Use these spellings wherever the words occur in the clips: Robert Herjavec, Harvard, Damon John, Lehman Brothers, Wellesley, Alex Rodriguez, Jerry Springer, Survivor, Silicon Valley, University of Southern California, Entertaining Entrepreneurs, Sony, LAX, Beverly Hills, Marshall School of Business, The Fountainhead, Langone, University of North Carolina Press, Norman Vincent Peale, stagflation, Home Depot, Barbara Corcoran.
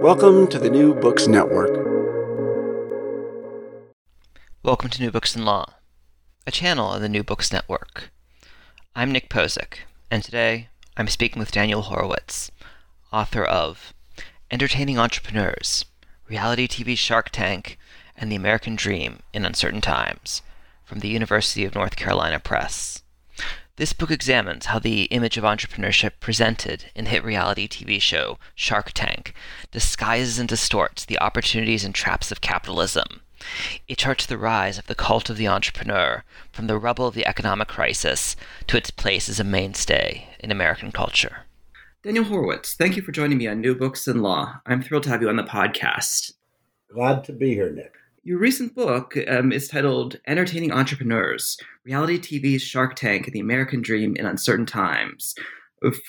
Welcome to the New Books Network. Welcome to New Books in Law, a channel of the New Books Network. I'm Nick Posick, and today I'm speaking with Daniel Horowitz, author of Entertaining Entrepreneurs, Reality TV Shark Tank, and the American Dream in Uncertain Times, from the University of North Carolina Press. This book examines how the image of entrepreneurship presented in the hit reality TV show Shark Tank disguises and distorts the opportunities and traps of capitalism. It charts the rise of the cult of the entrepreneur from the rubble of the economic crisis to its place as a mainstay in American culture. Daniel Horowitz, thank you for joining me on New Books in Law. I'm thrilled to have you on the podcast. Glad to be here, Nick. Your recent book is titled Entertaining Entrepreneurs, Reality TV's Shark Tank and the American Dream in Uncertain Times.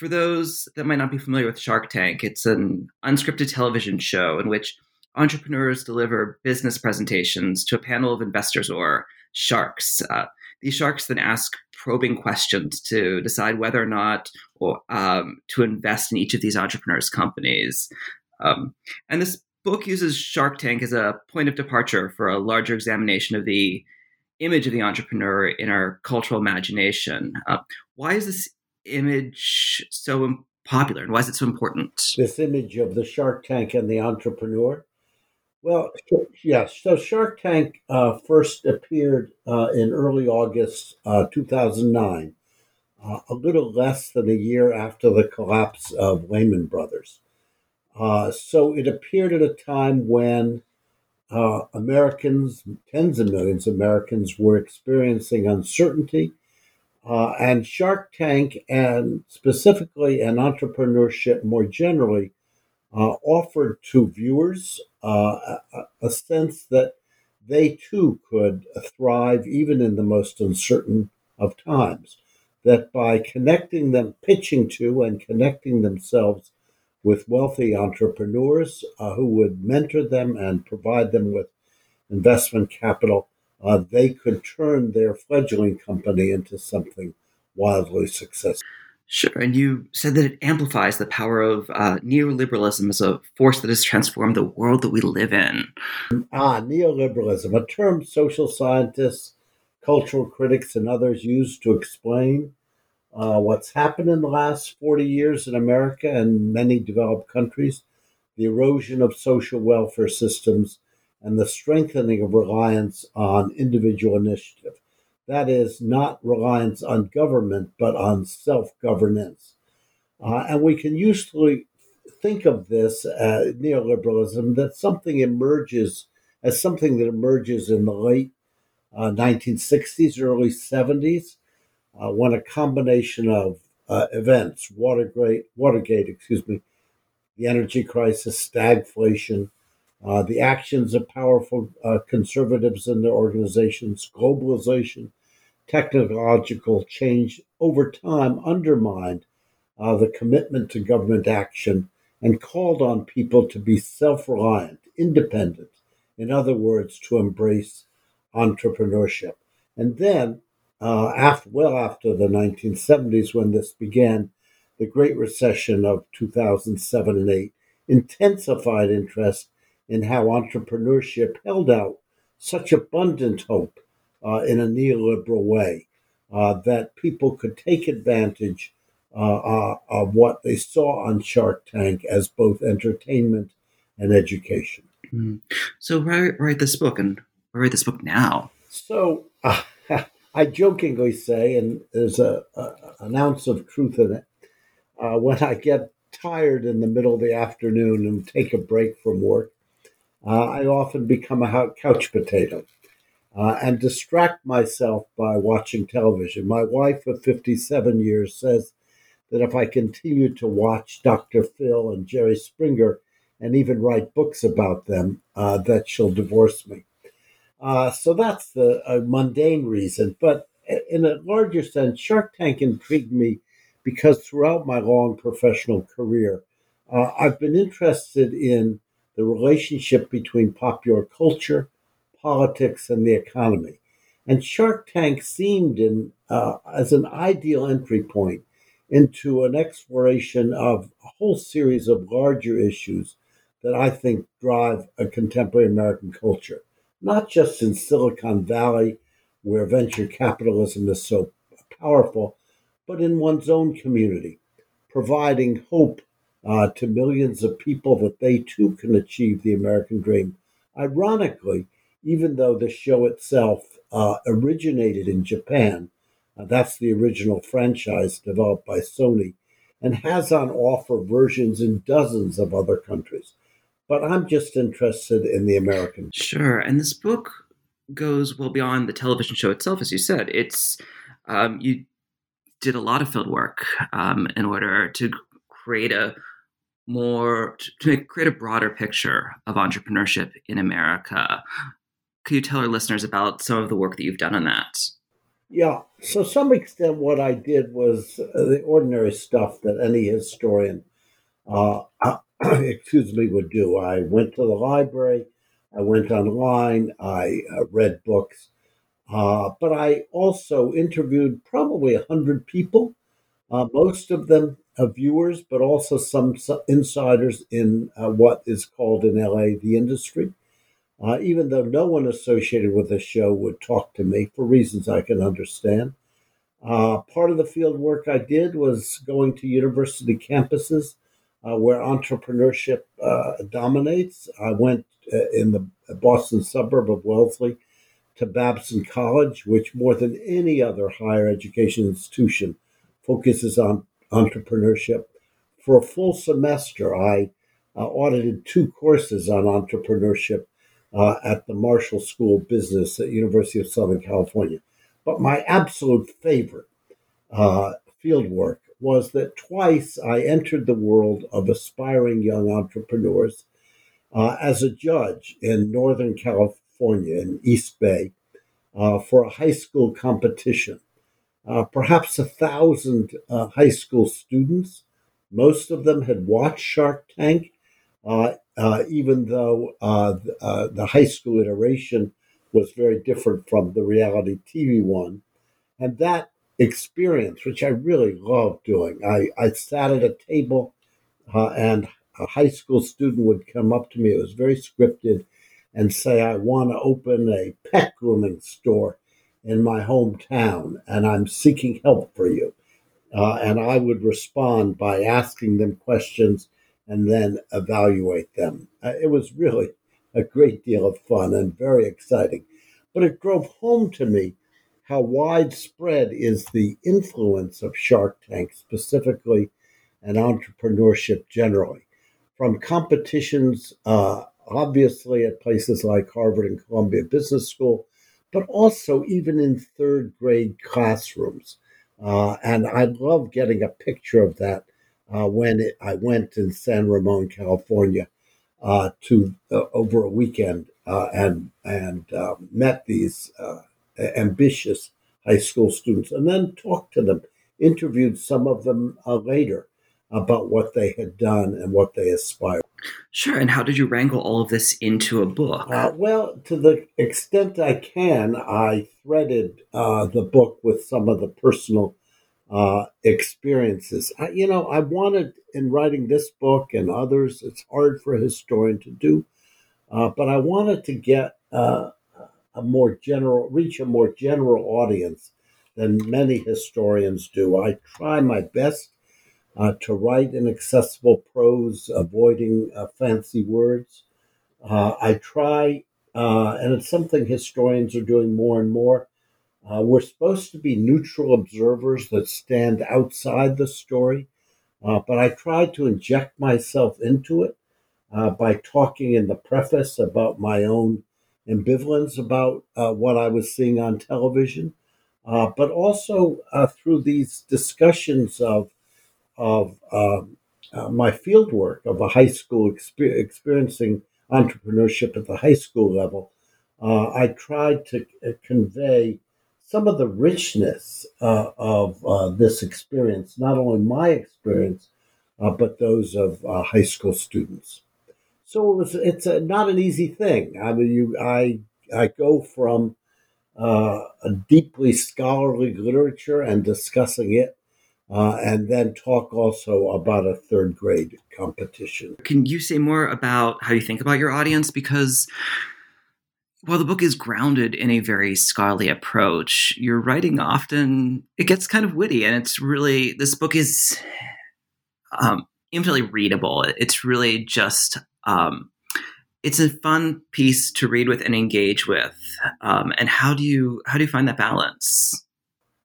For those that might not be familiar with Shark Tank, it's an unscripted television show in which entrepreneurs deliver business presentations to a panel of investors or sharks. These sharks then ask probing questions to decide whether or not to invest in each of these entrepreneurs' companies. And this book uses Shark Tank as a point of departure for a larger examination of the image of the entrepreneur in our cultural imagination. Why is this image so popular, and why is it so important? This image of the Shark Tank and the entrepreneur? Well, yes. So Shark Tank first appeared in early August 2009, a little less than a year after the collapse of Lehman Brothers. So it appeared at a time when Americans, tens of millions of Americans, were experiencing uncertainty. And Shark Tank, and specifically and entrepreneurship more generally, offered to viewers a sense that they too could thrive even in the most uncertain of times. That by connecting them, pitching to and connecting themselves with wealthy entrepreneurs who would mentor them and provide them with investment capital, they could turn their fledgling company into something wildly successful. Sure, and you said that it amplifies the power of neoliberalism as a force that has transformed the world that we live in. Neoliberalism, a term social scientists, cultural critics, and others use to explain what's happened in the last 40 years in America and many developed countries, the erosion of social welfare systems, and the strengthening of reliance on individual initiative. That is, not reliance on government, but on self-governance. And we can usually think of this neoliberalism that something emerges as something that emerges in the late 1960s, early 70s, when a combination of events, Watergate, the energy crisis, stagflation, the actions of powerful conservatives and their organizations, globalization, technological change, over time undermined the commitment to government action and called on people to be self-reliant, independent, in other words, to embrace entrepreneurship. And then, after the 1970s, when this began, the Great Recession of 2007 and 8 intensified interest in how entrepreneurship held out such abundant hope in a neoliberal way that people could take advantage of what they saw on Shark Tank as both entertainment and education. Mm-hmm. So why write this book, and why write this book now? So I jokingly say, and there's an ounce of truth in it, when I get tired in the middle of the afternoon and take a break from work, I often become a couch potato and distract myself by watching television. My wife of 57 years says that if I continue to watch Dr. Phil and Jerry Springer and even write books about them, that she'll divorce me. So that's a mundane reason. But in a larger sense, Shark Tank intrigued me because throughout my long professional career, I've been interested in the relationship between popular culture, politics, and the economy. And Shark Tank seemed as an ideal entry point into an exploration of a whole series of larger issues that I think drive a contemporary American culture, not just in Silicon Valley, where venture capitalism is so powerful, but in one's own community, providing hope to millions of people that they too can achieve the American dream. Ironically, even though the show itself originated in Japan, that's the original franchise developed by Sony, and has on offer versions in dozens of other countries. But I'm just interested in the American. Sure. And this book goes well beyond the television show itself, as you said. It's you did a lot of field work in order to create a broader picture of entrepreneurship in America. Could you tell our listeners about some of the work that you've done on that? Yeah. So some extent what I did was the ordinary stuff that any historian, would do. I went to the library. I went online. I read books. But I also interviewed probably 100 people, most of them viewers, but also some insiders in what is called in LA the industry. Even though no one associated with the show would talk to me for reasons I can understand. Part of the field work I did was going to university campuses where entrepreneurship dominates. I went in the Boston suburb of Wellesley to Babson College, which more than any other higher education institution focuses on entrepreneurship. For a full semester, I audited two courses on entrepreneurship at the Marshall School of Business at University of Southern California. But my absolute favorite field work was that twice I entered the world of aspiring young entrepreneurs as a judge in Northern California, in East Bay, for a high school competition. Perhaps 1,000 high school students, most of them had watched Shark Tank, even though the high school iteration was very different from the reality TV one. And that experience, which I really loved doing, I sat at a table and a high school student would come up to me, it was very scripted, and say, I want to open a pet grooming store in my hometown, and I'm seeking help for you. And I would respond by asking them questions and then evaluate them. It was really a great deal of fun and very exciting. But it drove home to me how widespread is the influence of Shark Tank specifically and entrepreneurship generally. From competitions, obviously, at places like Harvard and Columbia Business School, but also even in third grade classrooms. And I love getting a picture of that when I went in San Ramon, California, to over a weekend and met these ambitious high school students and then talked to them, interviewed some of them later about what they had done and what they aspired. Sure. And how did you wrangle all of this into a book? Well, to the extent I can, I threaded the book with some of the personal experiences. I wanted, in writing this book and others, it's hard for a historian to do, but I wanted to get reach a more general audience than many historians do. I try my best to write in accessible prose, avoiding fancy words. I try, and it's something historians are doing more and more, we're supposed to be neutral observers that stand outside the story, but I try to inject myself into it by talking in the preface about my own ambivalence about what I was seeing on television, but also through these discussions of my fieldwork of a high school experiencing entrepreneurship at the high school level, I tried to convey some of the richness of this experience, not only my experience, but those of high school students. So it's not an easy thing. I mean, I go from a deeply scholarly literature and discussing it and then talk also about a third grade competition. Can you say more about how you think about your audience? Because while the book is grounded in a very scholarly approach, your writing often, it gets kind of witty, and it's really, this book is infinitely readable. It's really just, it's a fun piece to read with and engage with. And how do you find that balance?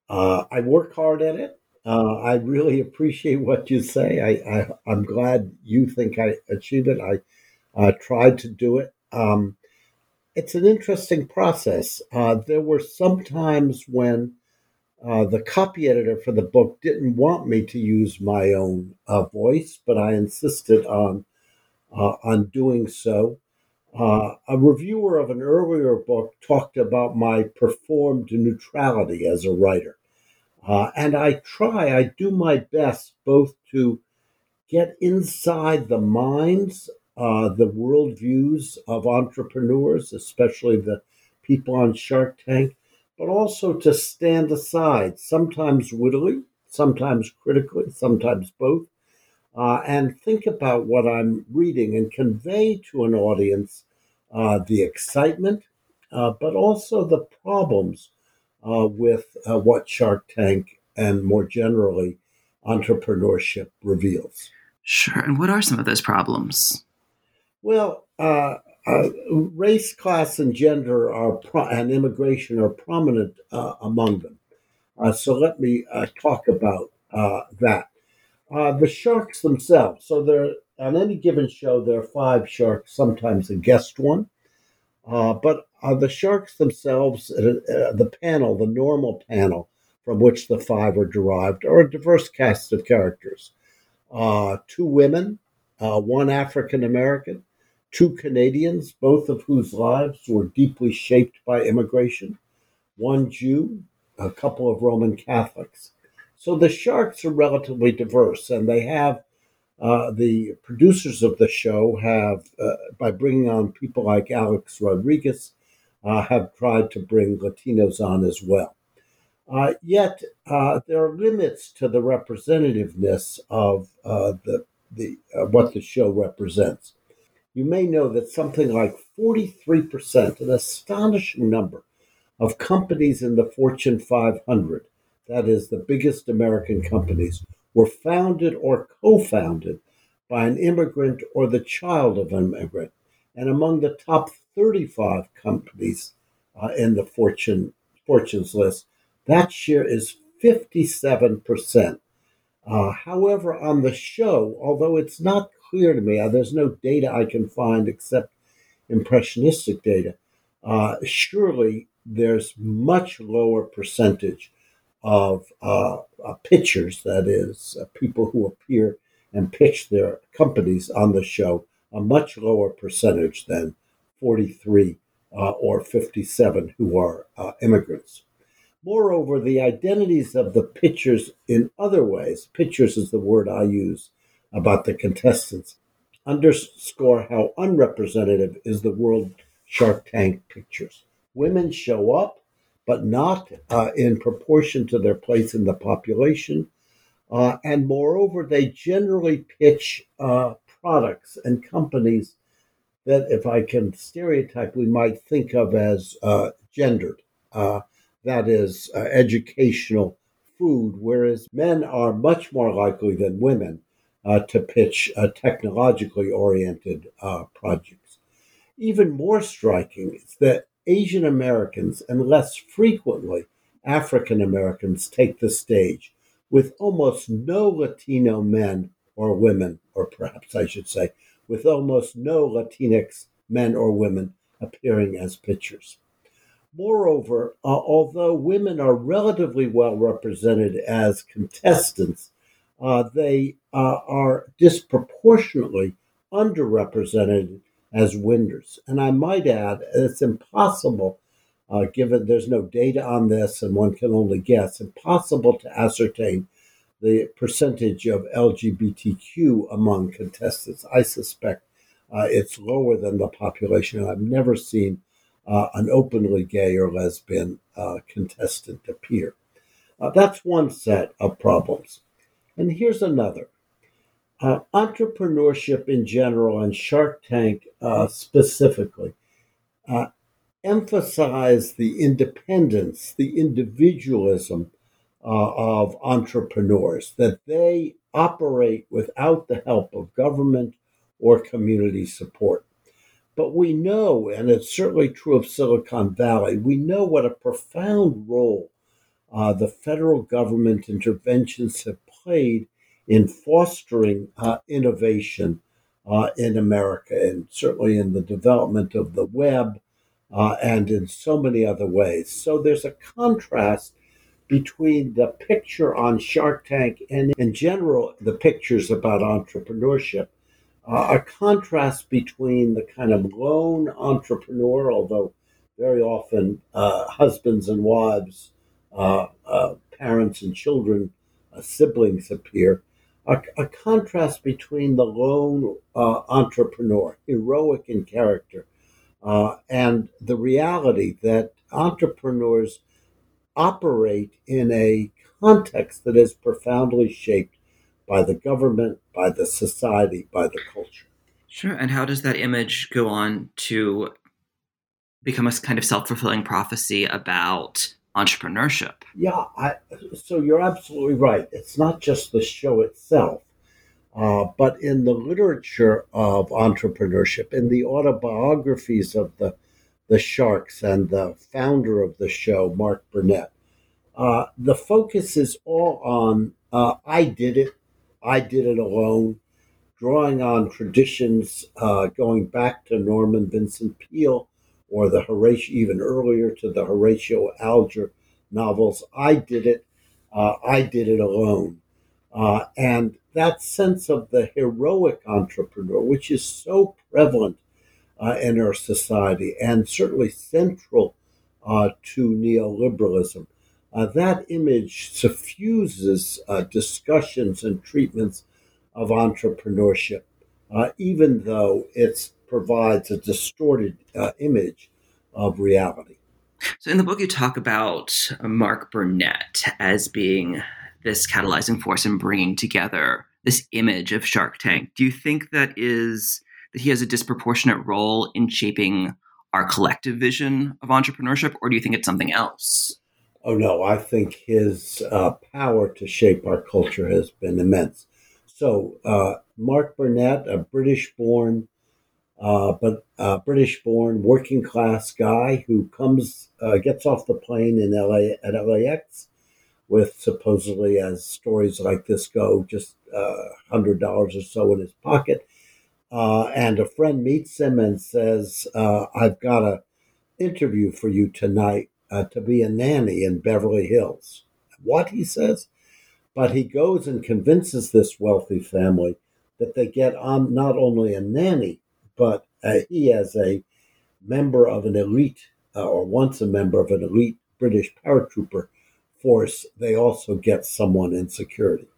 I work hard at it. I really appreciate what you say. I'm glad you think I achieved it. I tried to do it. It's an interesting process. There were some times when the copy editor for the book didn't want me to use my own voice, but I insisted on doing so. A reviewer of an earlier book talked about my performed neutrality as a writer. And I do my best both to get inside the minds, the worldviews of entrepreneurs, especially the people on Shark Tank, but also to stand aside, sometimes wittily, sometimes critically, sometimes both, and think about what I'm reading and convey to an audience the excitement, but also the problems with what Shark Tank and more generally entrepreneurship reveals. Sure. And what are some of those problems? Well, race, class, and gender and immigration are prominent among them. So let me talk about that. The sharks themselves. So on any given show, there are 5 sharks, sometimes a guest one. But the sharks themselves, the normal panel from which the 5 are derived, are a diverse cast of characters. 2 women, 1 African-American, 2 Canadians, both of whose lives were deeply shaped by immigration, 1 Jew, a couple of Roman Catholics. So the sharks are relatively diverse, and they have the producers of the show have, by bringing on people like Alex Rodriguez, have tried to bring Latinos on as well. Yet there are limits to the representativeness of what the show represents. You may know that something like 43%, an astonishing number, of companies in the Fortune 500, that is the biggest American companies, were founded or co-founded by an immigrant or the child of an immigrant. And among the top 35 companies in the Fortune's list, that share is 57%. However, on the show, although it's not clear to me, there's no data I can find except impressionistic data, surely there's much lower percentage of pitchers, that is, people who appear and pitch their companies on the show, a much lower percentage than 43 or 57 who are immigrants. Moreover, the identities of the pitchers in other ways, pitchers is the word I use about the contestants, underscore how unrepresentative is the world Shark Tank pictures. Women show up, but not in proportion to their place in the population. And moreover, they generally pitch products and companies that, if I can stereotype, we might think of as gendered. That is, educational, food, whereas men are much more likely than women to pitch technologically oriented projects. Even more striking is that Asian Americans and less frequently African Americans take the stage, with almost no Latino men or women, or perhaps I should say, with almost no Latinx men or women appearing as pitchers. Moreover, although women are relatively well represented as contestants, they are disproportionately underrepresented as winners. And I might add, it's impossible, given there's no data on this and one can only guess, impossible to ascertain the percentage of LGBTQ among contestants. I suspect it's lower than the population. I've never seen an openly gay or lesbian contestant appear. That's one set of problems. And here's another. Entrepreneurship in general and Shark Tank specifically emphasize the independence, the individualism of entrepreneurs, that they operate without the help of government or community support. But we know, and it's certainly true of Silicon Valley, we know what a profound role the federal government interventions have played in fostering innovation in America, and certainly in the development of the web and in so many other ways. So there's a contrast between the picture on Shark Tank and, in general, the pictures about entrepreneurship, a contrast between the kind of lone entrepreneur, although very often husbands and wives, parents and children, siblings appear, a contrast between the lone entrepreneur, heroic in character, and the reality that entrepreneurs operate in a context that is profoundly shaped by the government, by the society, by the culture. Sure. And how does that image go on to become a kind of self-fulfilling prophecy about entrepreneurship? Yeah. So you're absolutely right. It's not just the show itself, but in the literature of entrepreneurship, in the autobiographies of the sharks and the founder of the show, Mark Burnett, the focus is all on I did it alone, drawing on traditions going back to Norman Vincent Peale or the even earlier to the Horatio Alger novels. I did it alone. And that sense of the heroic entrepreneur, which is so prevalent in our society and certainly central to neoliberalism, that image suffuses discussions and treatments of entrepreneurship, even though it provides a distorted image of reality. So in the book, you talk about Mark Burnett as being this catalyzing force in bringing together this image of Shark Tank. Do you think that he has a disproportionate role in shaping our collective vision of entrepreneurship, or do you think it's something else? Oh, no, I think his power to shape our culture has been immense. So Mark Burnett, a British-born working-class guy who gets off the plane in LA at LAX with supposedly, as stories like this go, just $100 or so in his pocket. And a friend meets him and says, I've got an interview for you tonight. To be a nanny in Beverly Hills. What, he says? But he goes and convinces this wealthy family that they get on not only a nanny, but he as a member of an elite, or once a member of an elite British paratrooper force, they also get someone in security.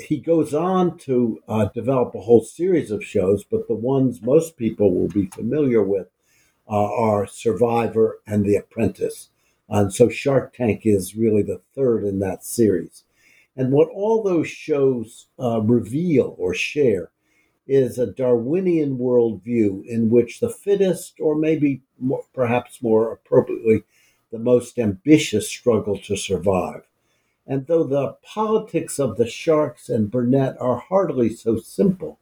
He goes on to develop a whole series of shows, but the ones most people will be familiar with are Survivor and The Apprentice. And so Shark Tank is really the third in that series. And what all those shows reveal or share is a Darwinian worldview in which the fittest, or maybe perhaps more appropriately, the most ambitious struggle to survive. And though the politics of the Sharks and Burnett are hardly so simple,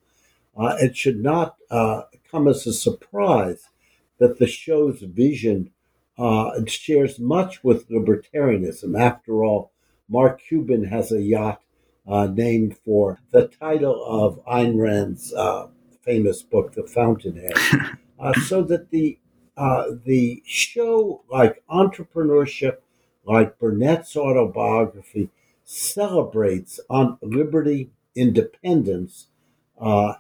it should not come as a surprise that the show's vision shares much with libertarianism. After all, Mark Cuban has a yacht named for the title of Ayn Rand's famous book, The Fountainhead. So that the show, like entrepreneurship, like Burnett's autobiography, celebrates on liberty, independence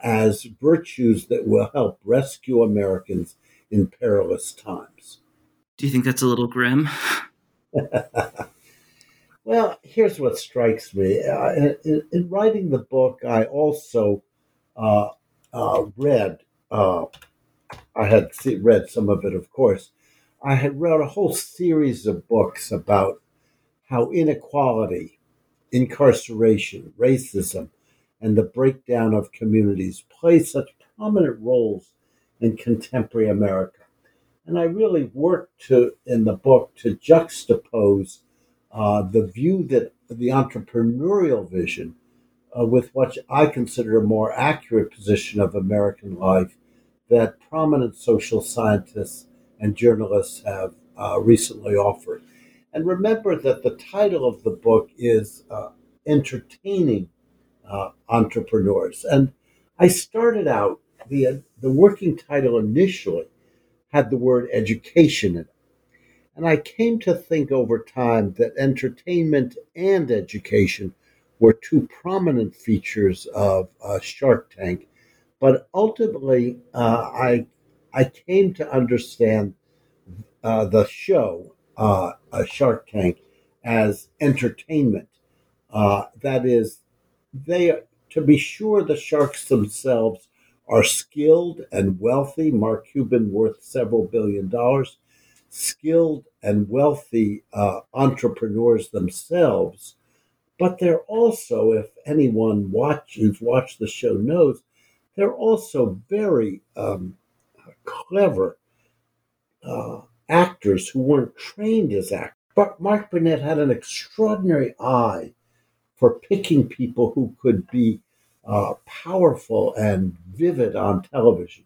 as virtues that will help rescue Americans in perilous times. Do you think that's a little grim? Well, here's what strikes me. In writing the book, I also read some of it, of course. I had read a whole series of books about how inequality incarceration, racism, and the breakdown of communities play such prominent roles in contemporary America. And I really worked to, in the book, to juxtapose the view that the entrepreneurial vision with what I consider a more accurate position of American life that prominent social scientists and journalists have recently offered. And remember that the title of the book is Entertaining Entrepreneurs. And I started out, the working title initially had the word education in it. And I came to think over time that entertainment and education were two prominent features of Shark Tank. But ultimately, I came to understand the show, Shark Tank, as entertainment. That is, they, to be sure, the sharks themselves are skilled and wealthy, Mark Cuban worth several $billion, skilled and wealthy entrepreneurs themselves, but they're also, if anyone who's watched the show knows, they're also very clever actors who weren't trained as actors. But Mark Burnett had an extraordinary eye for picking people who could be powerful and vivid on television.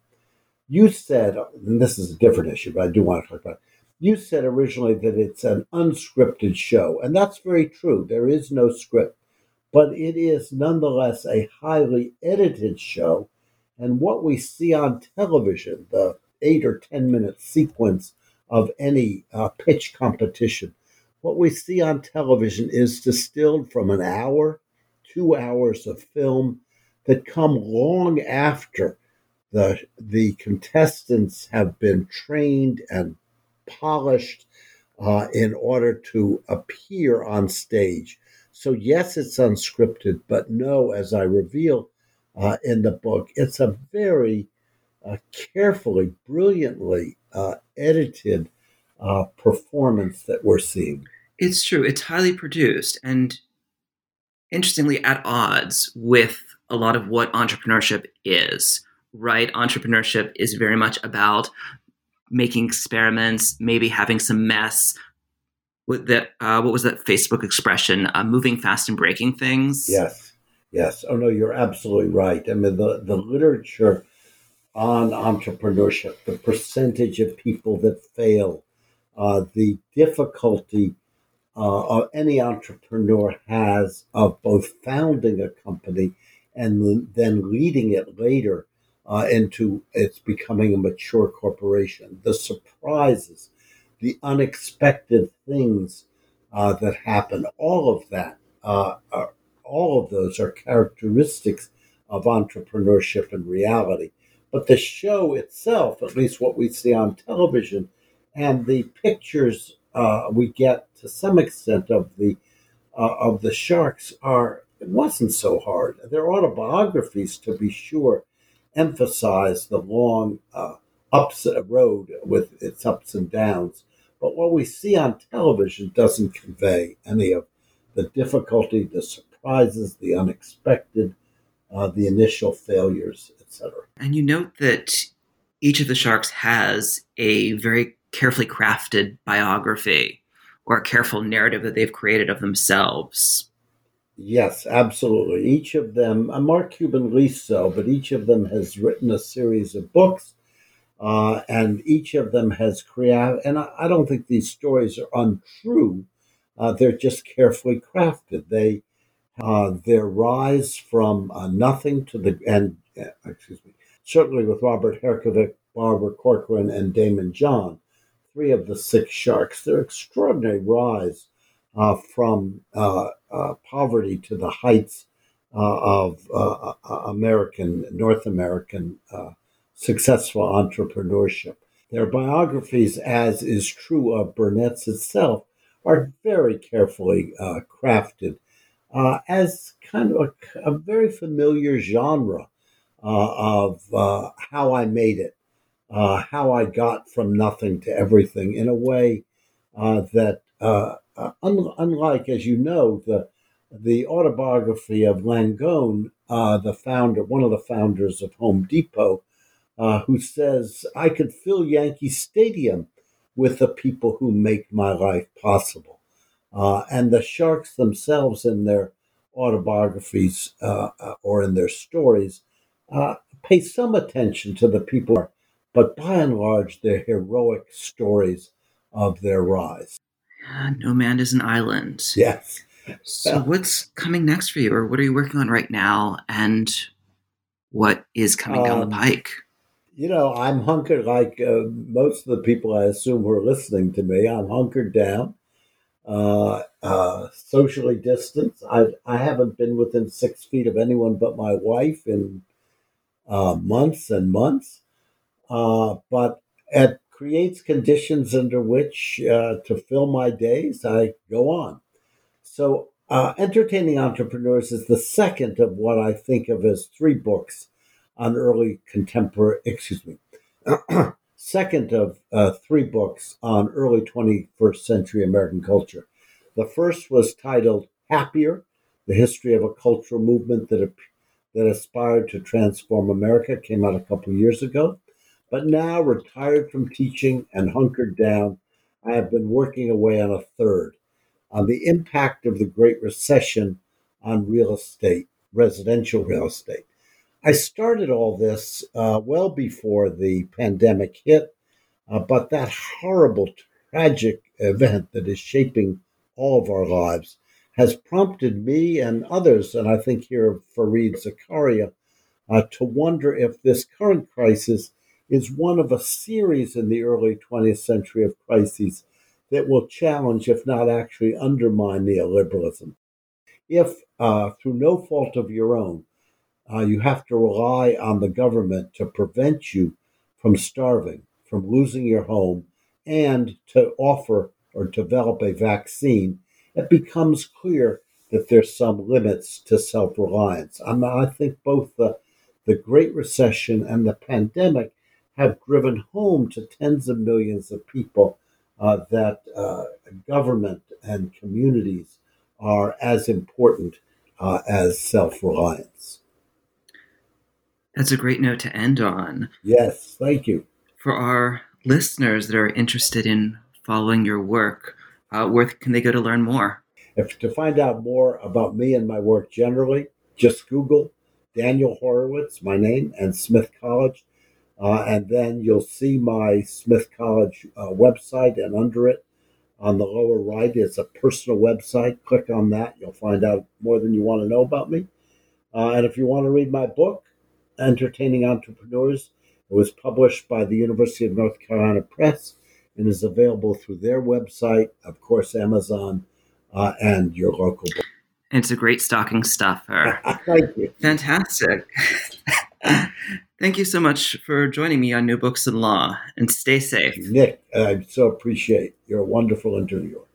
You said, and this is a different issue, but I do want to talk about it. You said originally that it's an unscripted show, and that's very true. There is no script, but it is nonetheless a highly edited show. And what we see on television, the 8 or 10 minute sequence of any pitch competition, what we see on television is distilled from an hour, 2 hours of film that come long after the contestants have been trained and polished in order to appear on stage. So yes, it's unscripted, but no, as I reveal in the book, it's a very carefully, brilliantly edited performance that we're seeing. It's true. It's highly produced and interestingly at odds with a lot of what entrepreneurship is, right? Entrepreneurship is very much about making experiments, maybe having some mess with that. What was that Facebook expression? Moving fast and breaking things. Yes. Oh no, you're absolutely right. I mean, the literature on entrepreneurship, the percentage of people that fail, the difficulty any entrepreneur has of both founding a company and then leading it later into its becoming a mature corporation, the surprises, the unexpected things that happen, all of that, all of those are characteristics of entrepreneurship and reality. But the show itself, at least what we see on television, and the pictures we get to some extent of the sharks are, it wasn't so hard. Their autobiographies, to be sure, emphasize the long road with its ups and downs. But what we see on television doesn't convey any of the difficulty, the surprises, the unexpected, the initial failures, etc. And you note that each of the sharks has a very carefully crafted biography or a careful narrative that they've created of themselves. Yes, absolutely. Each of them, Mark Cuban least so, but each of them has written a series of books, and each of them has created, and I don't think these stories are untrue. They're just carefully crafted. Their rise from nothing to the, and certainly with Robert Herjavec, Barbara Corcoran, and Damon John, three of the six sharks, their extraordinary rise from poverty to the heights of North American successful entrepreneurship. Their biographies, as is true of Burnett's itself, are very carefully crafted as kind of a very familiar genre of how I made it, how I got from nothing to everything in a way that unlike, as you know, the the autobiography of Langone, the founder, one of the founders of Home Depot, who says, I could fill Yankee Stadium with the people who make my life possible. And the Sharks themselves in their autobiographies or in their stories pay some attention to the people, but by and large, they're heroic stories of their rise. No man is an island. Yes. So what's coming next for you, or what are you working on right now, and what is coming down the pike? You know, I'm hunkered like most of the people I assume who are listening to me. I'm hunkered down, socially distanced. I haven't been within 6 feet of anyone but my wife in months and months. But it creates conditions under which to fill my days, I go on. So Entertaining Entrepreneurs is the second of what I think of as three books on early contemporary, second of three books on early 21st century American culture. The first was titled Happier, the history of a cultural movement that aspired to transform America, came out a couple years ago. But now, retired from teaching and hunkered down, I have been working away on a third, on the impact of the Great Recession on real estate, residential real estate. I started all this well before the pandemic hit, but that horrible, tragic event that is shaping all of our lives has prompted me and others, and I think here of Fareed Zakaria, to wonder if this current crisis is one of a series in the early 20th century of crises that will challenge, if not actually undermine, neoliberalism. If, through no fault of your own, you have to rely on the government to prevent you from starving, from losing your home, and to offer or develop a vaccine, it becomes clear that there's some limits to self-reliance. I think both the Great Recession and the pandemic have driven home to tens of millions of people that government and communities are as important as self-reliance. That's a great note to end on. Yes, thank you. For our listeners that are interested in following your work, where can they go to learn more? To find out more about me and my work generally, just Google Daniel Horowitz, my name, and Smith College. And then you'll see my Smith College website, and under it, on the lower right, is a personal website. Click on that. You'll find out more than you want to know about me. And if you want to read my book, Entertaining Entrepreneurs, it was published by the University of North Carolina Press and is available through their website, of course, Amazon, and your local book. It's a great stocking stuffer. Thank you. Fantastic. Thank you so much for joining me on New Books in Law, and stay safe. Nick, I so appreciate it. You're a wonderful interviewer.